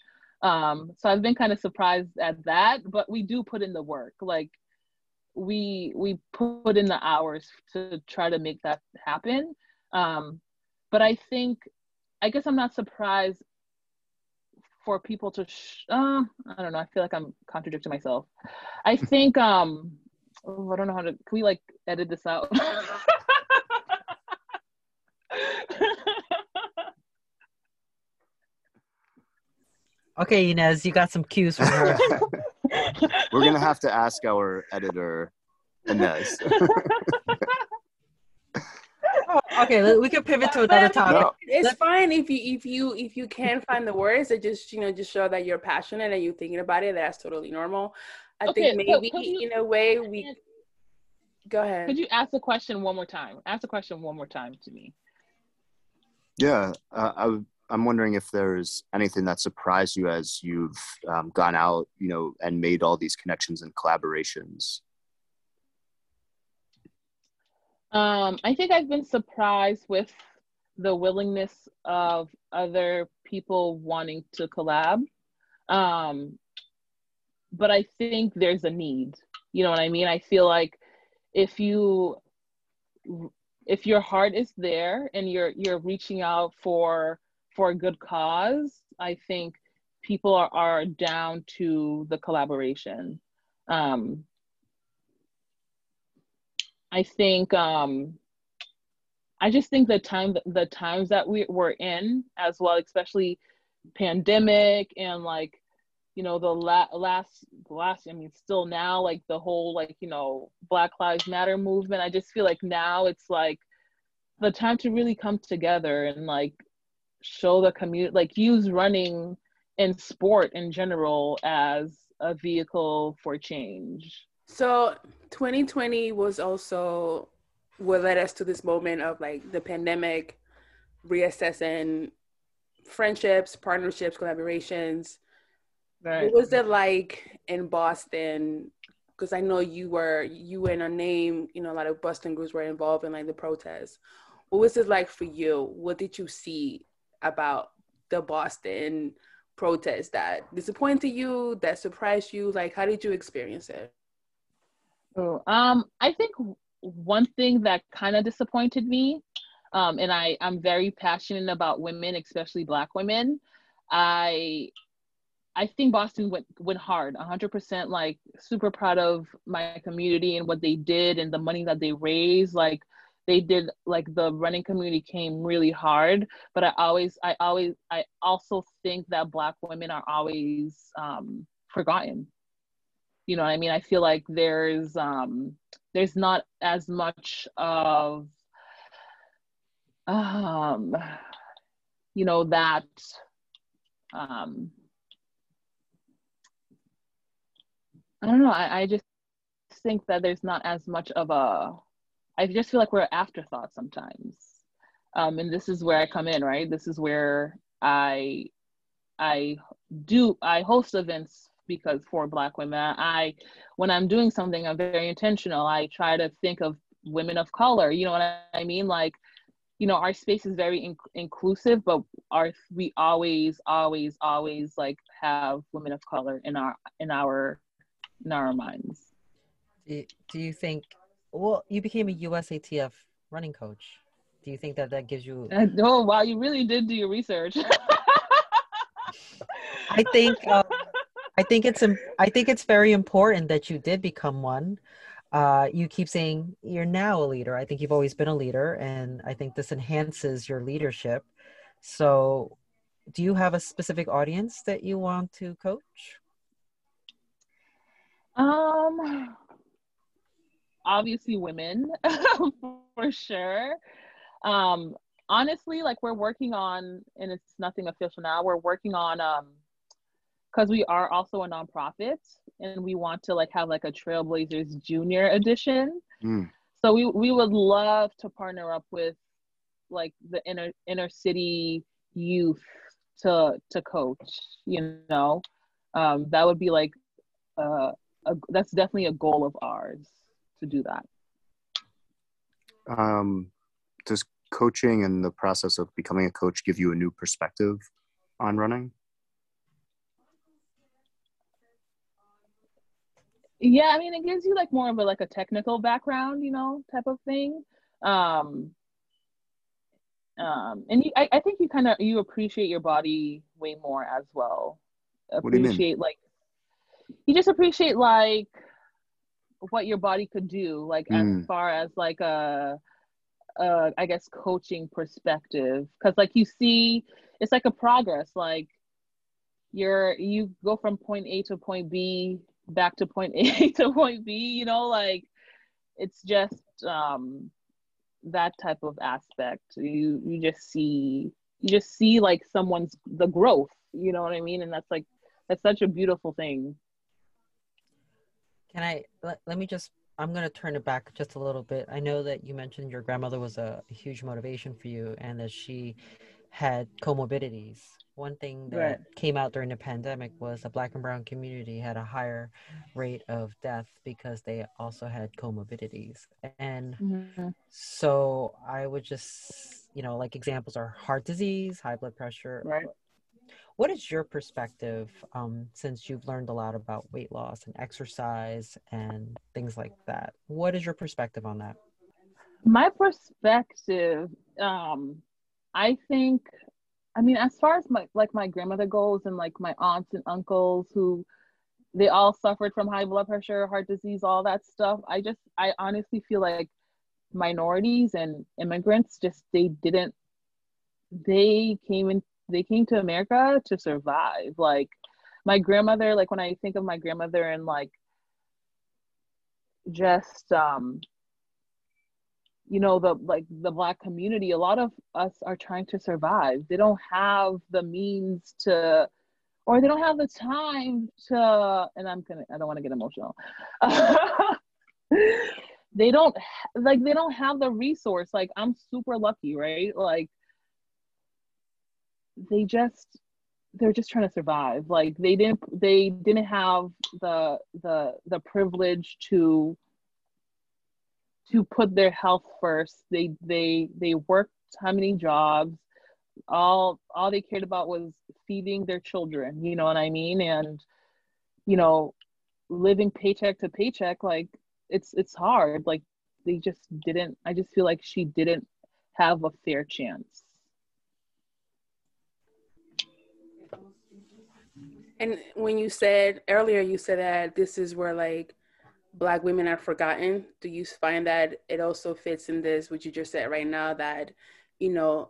So I've been kind of surprised at that, but we do put in the work. Like we put in the hours to try to make that happen. But I guess I'm not surprised for people to, I don't know. I feel like I'm contradicting myself. I think, I don't know how to, can we like edit this out? Okay, Ines, you got some cues from her. We're going to have to ask our editor, Ines. Okay, we can pivot to another topic. No. It's fine if you can find the words that just, you know, just show that you're passionate and you're thinking about it. That's totally normal. I think maybe in a way we go ahead. Could you ask the question one more time? Ask the question one more time to me. Yeah, I'm wondering if there's anything that surprised you as you've gone out, you know, and made all these connections and collaborations. I think I've been surprised with the willingness of other people wanting to collab. But I think there's a need, you know what I mean? I feel like if your heart is there and you're reaching out for a good cause, I think people are down to the collaboration. I think, I just think the times that we're in as well, especially pandemic and like, you know, the last, I mean, still now, like the whole, like, you know, Black Lives Matter movement, I just feel like now it's like the time to really come together and like show the community, like use running and sport in general as a vehicle for change. So 2020 was also what led us to this moment of like the pandemic, reassessing friendships, partnerships, collaborations. Right. What was it like in Boston? Because I know you and Unnamed, you know, a lot of Boston groups were involved in like the protests. What was it like for you? What did you see about the Boston protests that disappointed you, that surprised you? Like, how did you experience it? I think one thing that kind of disappointed me, and I'm very passionate about women, especially Black women. I think Boston went hard, 100%, like super proud of my community and what they did and the money that they raised. Like they did, like the running community came really hard, but I also think that Black women are always forgotten. You know what I mean? I feel like there's not as much of, you know, that, I don't know. I just think that there's not as much of a, I just feel like we're an afterthought sometimes. And this is where I come in, right? This is where I host events because for Black women, when I'm doing something, I'm very intentional. I try to think of women of color, you know what I mean? Like, you know, our space is very inclusive, but we always, always, always like have women of color in our minds. Do you think, well, you became a USATF running coach. Do you think that gives you? Oh, wow, you really did do your research. I think it's very important that you did become one. You keep saying you're now a leader. I think you've always been a leader, and I think this enhances your leadership. So do you have a specific audience that you want to coach? Obviously women, for sure. Honestly, like we're working on, and it's nothing official now, we're working on, because we are also a nonprofit and we want to like have like a Trailblazers Junior edition. Mm. So we would love to partner up with like the inner city youth to coach, you know. That would be like that's definitely a goal of ours to do that. Does coaching and the process of becoming a coach give you a new perspective on running? Yeah, I mean, it gives you like more of a, like a technical background, you know, type of thing. And I think you appreciate your body way more as well. What do you mean? Like, you just appreciate like what your body could do, like as far as like a I guess coaching perspective. Cause like you see, it's like a progress, like you go from point A to point B back to point A to point B, you know, like it's just that type of aspect. You just see like someone's, the growth, you know what I mean? And that's like, that's such a beautiful thing. Can I, I'm going to turn it back just a little bit. I know that you mentioned your grandmother was a huge motivation for you and that she had comorbidities. One thing that came out during the pandemic was the Black and brown community had a higher rate of death because they also had comorbidities. And so I would just, you know, like examples are heart disease, high blood pressure. Right. What is your perspective since you've learned a lot about weight loss and exercise and things like that? What is your perspective on that? My perspective, I think, I mean, as far as my grandmother goes and like my aunts and uncles who they all suffered from high blood pressure, heart disease, all that stuff. I honestly feel like minorities and immigrants just, they came to America to survive. Like my grandmother, like when I think of my grandmother and like just you know, the Black community, a lot of us are trying to survive. They don't have the means to, or they don't have the time to, and I don't want to get emotional. They don't have the resource. Like I'm super lucky, right? Like they're just trying to survive. Like they didn't have the privilege to put their health first. They worked how many jobs, all they cared about was feeding their children, you know what I mean? And, you know, living paycheck to paycheck, like it's hard. Like they just didn't, I just feel like she didn't have a fair chance. And when you said earlier, you said that this is where like Black women are forgotten. Do you find that it also fits in this, what you just said right now, that, you know,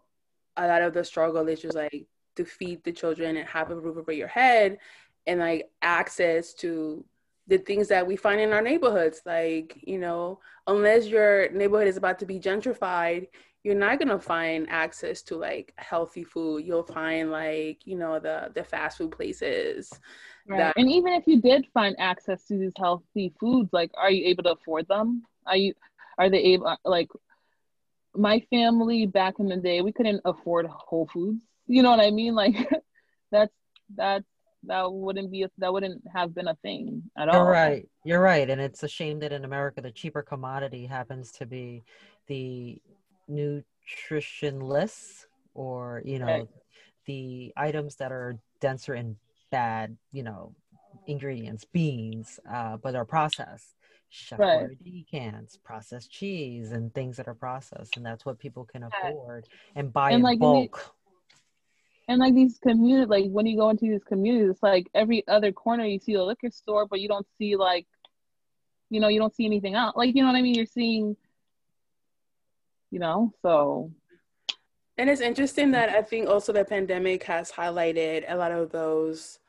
a lot of the struggle is just like to feed the children and have a roof over your head and like access to the things that we find in our neighborhoods. Like, you know, unless your neighborhood is about to be gentrified, you're not going to find access to like healthy food. You'll find like, you know, the fast food places. Right. And even if you did find access to these healthy foods, like, are you able to afford them? Are they able, like my family back in the day, we couldn't afford Whole Foods. You know what I mean? Like that wouldn't have been a thing at all. You're right. And it's a shame that in America, the cheaper commodity happens to be the nutritionless, or you know, the items that are denser in bad, you know, ingredients, beans, but are processed, chocolate cans, processed cheese, and things that are processed, and that's what people can afford and buy in bulk. And like these communities, like when you go into these communities, it's like every other corner you see a liquor store, but you don't see like, you know, you don't see anything else. Like, you know what I mean? You're seeing, you know, so. And it's interesting that I think also the pandemic has highlighted a lot of those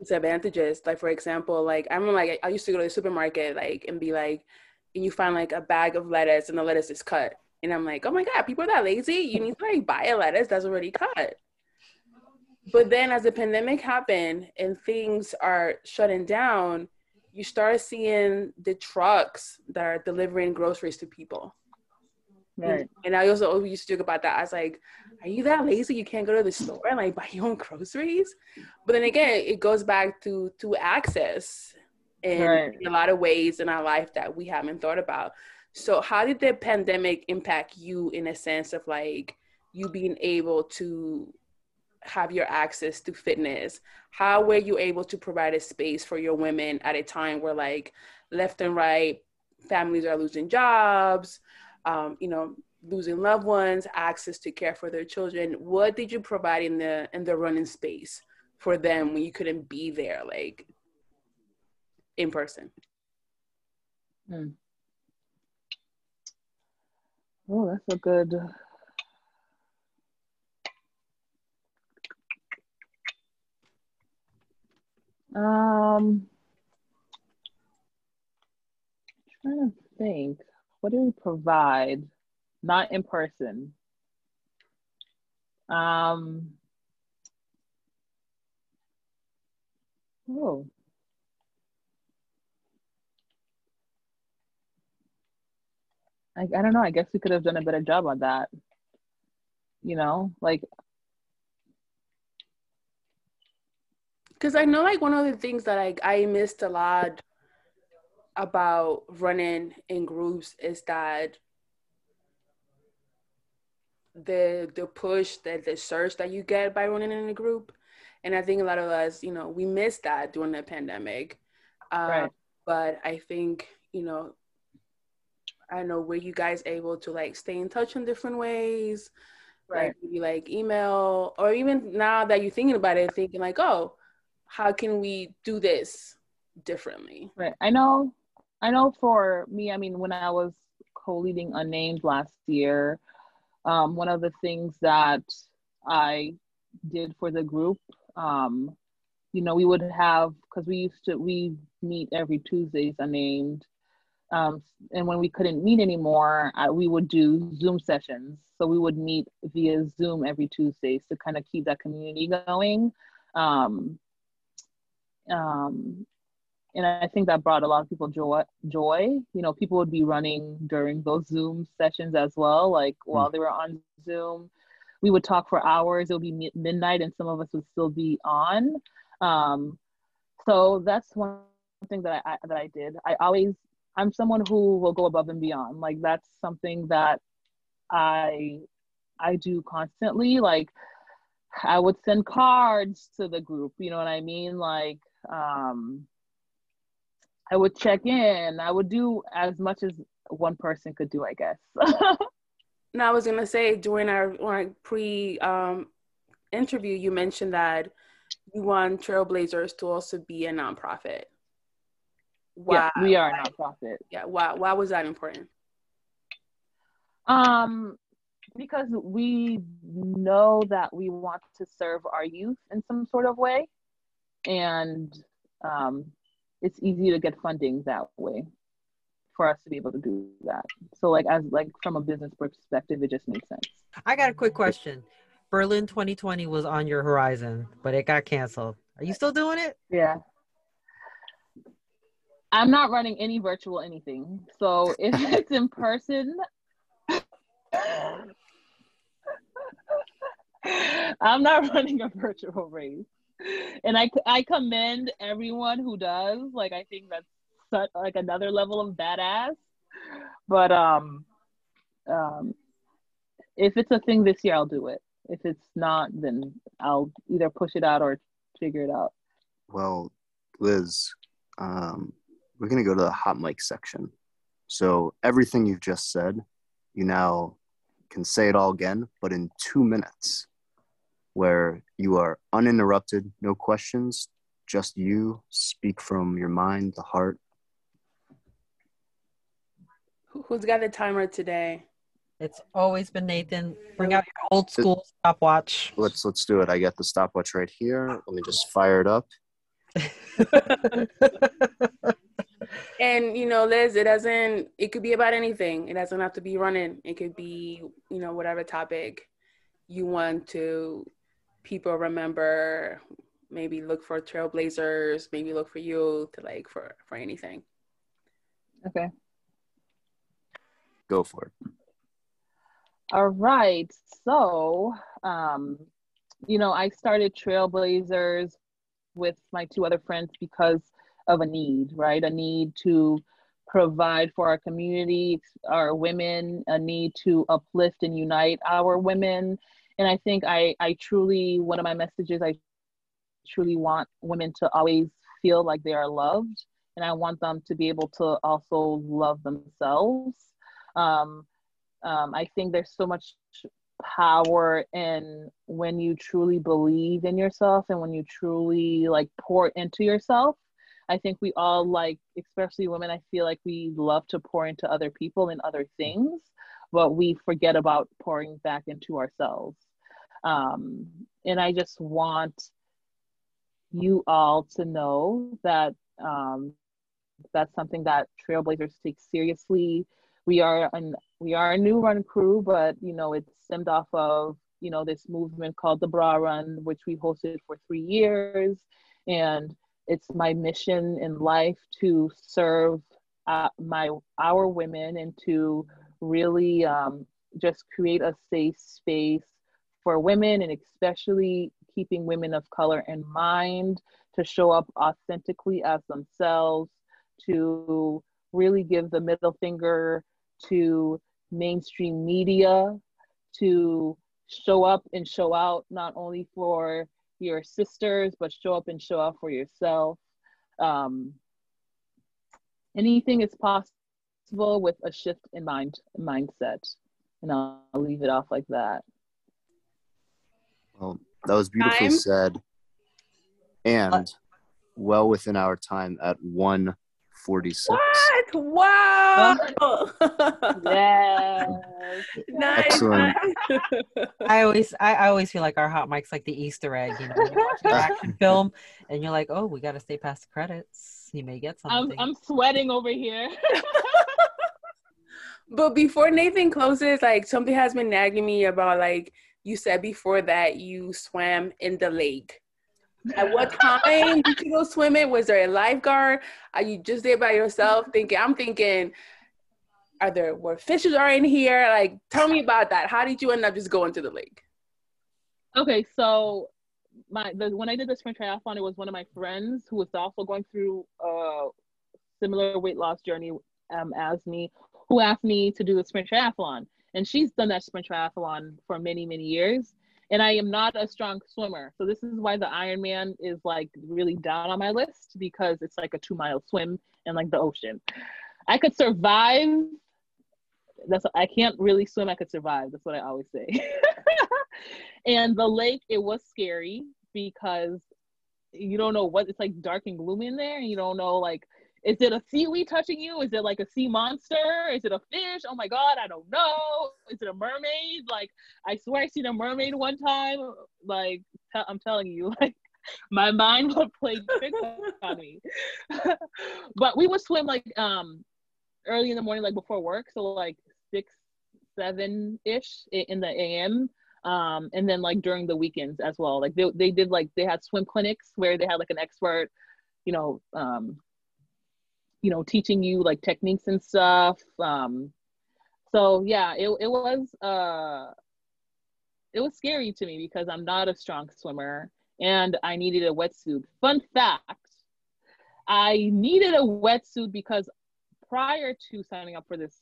disadvantages. Like, for example, like I remember like I used to go to the supermarket like and be like, and you find like a bag of lettuce and the lettuce is cut. And I'm like, oh my God, people are that lazy. You need to like buy a lettuce that's already cut. But then as the pandemic happened and things are shutting down, you start seeing the trucks that are delivering groceries to people. Right. And I also used to joke about that. I was like, are you that lazy? You can't go to the store and like buy your own groceries? But then again, it goes back to access in a lot of ways in our life that we haven't thought about. So how did the pandemic impact you in a sense of like you being able to have your access to fitness? How were you able to provide a space for your women at a time where like left and right families are losing jobs, you know, losing loved ones, access to care for their children? What did you provide in the running space for them when you couldn't be there like in person? Oh, that's a good. Trying to think, what do we provide? Not in person. Oh. I don't know, I guess we could have done a better job on that. You know, like. Because I know like one of the things that I missed a lot about running in groups is that the push, the surge that you get by running in a group. And I think a lot of us, you know, we missed that during the pandemic. Right. But I think, you know, I don't know, were you guys able to like stay in touch in different ways? Right. Like maybe like email, or even now that you're thinking about it, thinking like, oh, how can we do this differently? Right. I know for me, I mean, when I was co-leading Unnamed last year, one of the things that I did for the group, you know, we would have, because we meet every Tuesdays, Unnamed. And when we couldn't meet anymore, we would do Zoom sessions. So we would meet via Zoom every Tuesdays to kind of keep that community going. And I think that brought a lot of people joy. You know, people would be running during those Zoom sessions as well, like while they were on Zoom. We would talk for hours. It would be midnight and some of us would still be on. So that's one thing that I did. I'm someone who will go above and beyond. Like that's something that I do constantly. Like I would send cards to the group, you know what I mean? Like I would check in. I would do as much as one person could do, I guess. Now I was gonna say during our pre-interview, you mentioned that you want Trailblazers to also be a nonprofit. Why? Yeah, we are a nonprofit. Yeah, why was that important? Because we know that we want to serve our youth in some sort of way, and it's easy to get funding that way for us to be able to do that. So like from a business perspective, it just makes sense. I got a quick question. Berlin 2020 was on your horizon, but it got canceled. Are you still doing it? Yeah. I'm not running any virtual anything. So if it's in person, I'm not running a virtual race. And I commend everyone who does. Like, I think that's such, like, another level of badass. But if it's a thing this year, I'll do it. If it's not, then I'll either push it out or figure it out. Well, Liz, we're going to go to the hot mic section. So everything you've just said, you now can say it all again, but in 2 minutes, where you are uninterrupted, no questions, just you speak from your mind, the heart. Who's got the timer today? It's always been Nathan. Bring out your old school stopwatch. Let's do it. I got the stopwatch right here. Let me just fire it up. And you know, Liz, it could be about anything. It doesn't have to be running. It could be, you know, whatever topic you want to people remember. Maybe look for Trailblazers, maybe look for you, to like for anything. Okay, go for it. All right, so you know, I started Trailblazers with my two other friends because of a need, right? A need to provide for our community, our women, a need to uplift and unite our women. And I think one of my messages, I truly want women to always feel like they are loved. And I want them to be able to also love themselves. I think there's so much power in when you truly believe in yourself and when you truly like pour into yourself. I think we all, like, especially women, I feel like we love to pour into other people and other things, but we forget about pouring back into ourselves. And I just want you all to know that that's something that Trailblazers takes seriously. We are a new run crew, but you know, it's stemmed off of, you know, this movement called The Broad Run, which we hosted for 3 years. And it's my mission in life to serve our women and to really just create a safe space for women, and especially keeping women of color in mind, to show up authentically as themselves, to really give the middle finger to mainstream media, to show up and show out not only for your sisters, but show up and show out for yourself. Anything is possible with a shift in mindset. And I'll leave it off like that. Well, that was beautifully said. And well within our time at 1:46. What? Wow. Yeah. Nice. Excellent. I always feel like our hot mic's like the Easter egg, you know, you watch an action film and you're like, oh, we got to stay past the credits. You may get something. I'm sweating over here. But before Nathan closes, like, something has been nagging me about, like, you said before that you swam in the lake. At what time did you go swimming? Was there a lifeguard? Are you just there by yourself? I'm thinking, were fishes are in here? Like, tell me about that. How did you end up just going to the lake? Okay, so when I did the sprint triathlon, it was one of my friends who was also going through a similar weight loss journey as me, who asked me to do a sprint triathlon. And she's done that sprint triathlon for many, many years. And I am not a strong swimmer. So this is why the Ironman is like really down on my list, because it's like a 2-mile swim in like the ocean. I could survive. I can't really swim. I could survive. That's what I always say. And the lake, it was scary because you don't know what, it's like dark and gloomy in there. And you don't know, like, is it a seaweed touching you? Is it like a sea monster? Is it a fish? Oh my God, I don't know. Is it a mermaid? Like, I swear I seen a mermaid one time. Like, I'm telling you, like, my mind would play tricks on me. But we would swim like early in the morning, like before work. So like 6, 7-ish in the AM. And then like during the weekends as well. Like they had swim clinics where they had like an expert, you know, teaching you like techniques and stuff. So yeah, it was scary to me because I'm not a strong swimmer and I needed a wetsuit. Fun fact, I needed a wetsuit because prior to signing up for this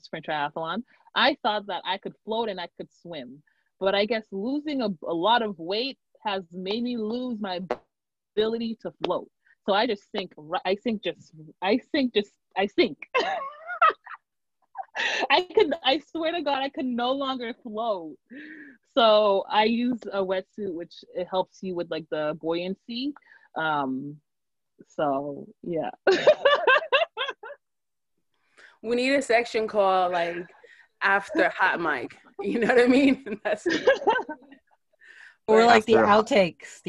sprint triathlon, I thought that I could float and I could swim. But I guess losing a lot of weight has made me lose my ability to float. So I sink. I swear to God, I could no longer float. So I use a wetsuit, which it helps you with like the buoyancy. So yeah. We need a section called like after hot mic. You know what I mean? That's or like the outtakes.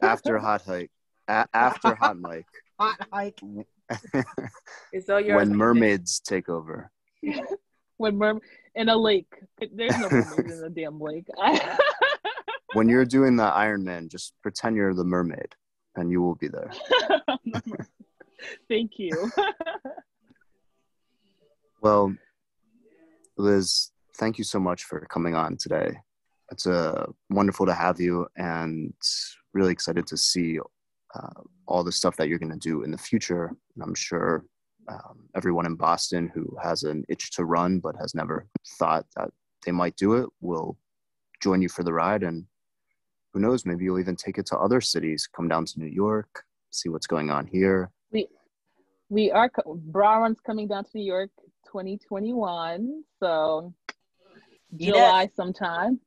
After hot hike. After hot mic. Hot hike. It's all yours. When mermaids take over. When in a lake. There's no mermaids in the damn lake. When you're doing the Ironman, just pretend you're the mermaid and you will be there. Thank you. Well, Liz, thank you so much for coming on today. It's wonderful to have you and really excited to see all the stuff that you're going to do in the future. And I'm sure everyone in Boston who has an itch to run but has never thought that they might do it will join you for the ride. And who knows, maybe you'll even take it to other cities, come down to New York, see what's going on here. We are Broad Run's coming down to New York 2021, so Ines. July sometime.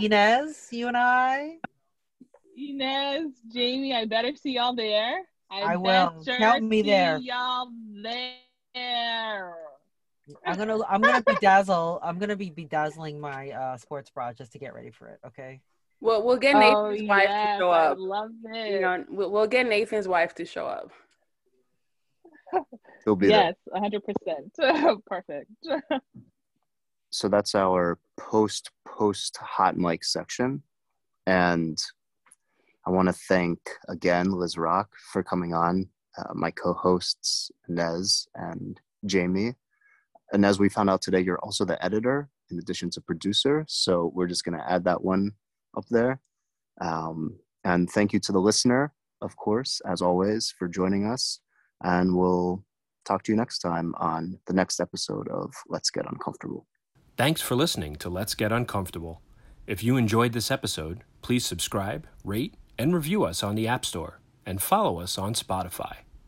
Ines, you and I. Ines, Jamie, I better see y'all there. I will. Count me there. Y'all there. I'm gonna bedazzling my sports bra just to get ready for it. Okay. Well, we'll get Nathan's wife to show up. I love it. You know, we'll get Nathan's wife to show up. He'll be yes, there. 100%. Perfect. So that's our post hot mic section. And I want to thank again Liz Rock for coming on, my co-hosts Ines and Jamie. And as we found out today, you're also the editor in addition to producer. So we're just going to add that one up there. And thank you to the listener, of course, as always, for joining us. And we'll talk to you next time on the next episode of Let's Get Uncomfortable. Thanks for listening to Let's Get Uncomfortable. If you enjoyed this episode, please subscribe, rate, and review us on the App Store, and follow us on Spotify.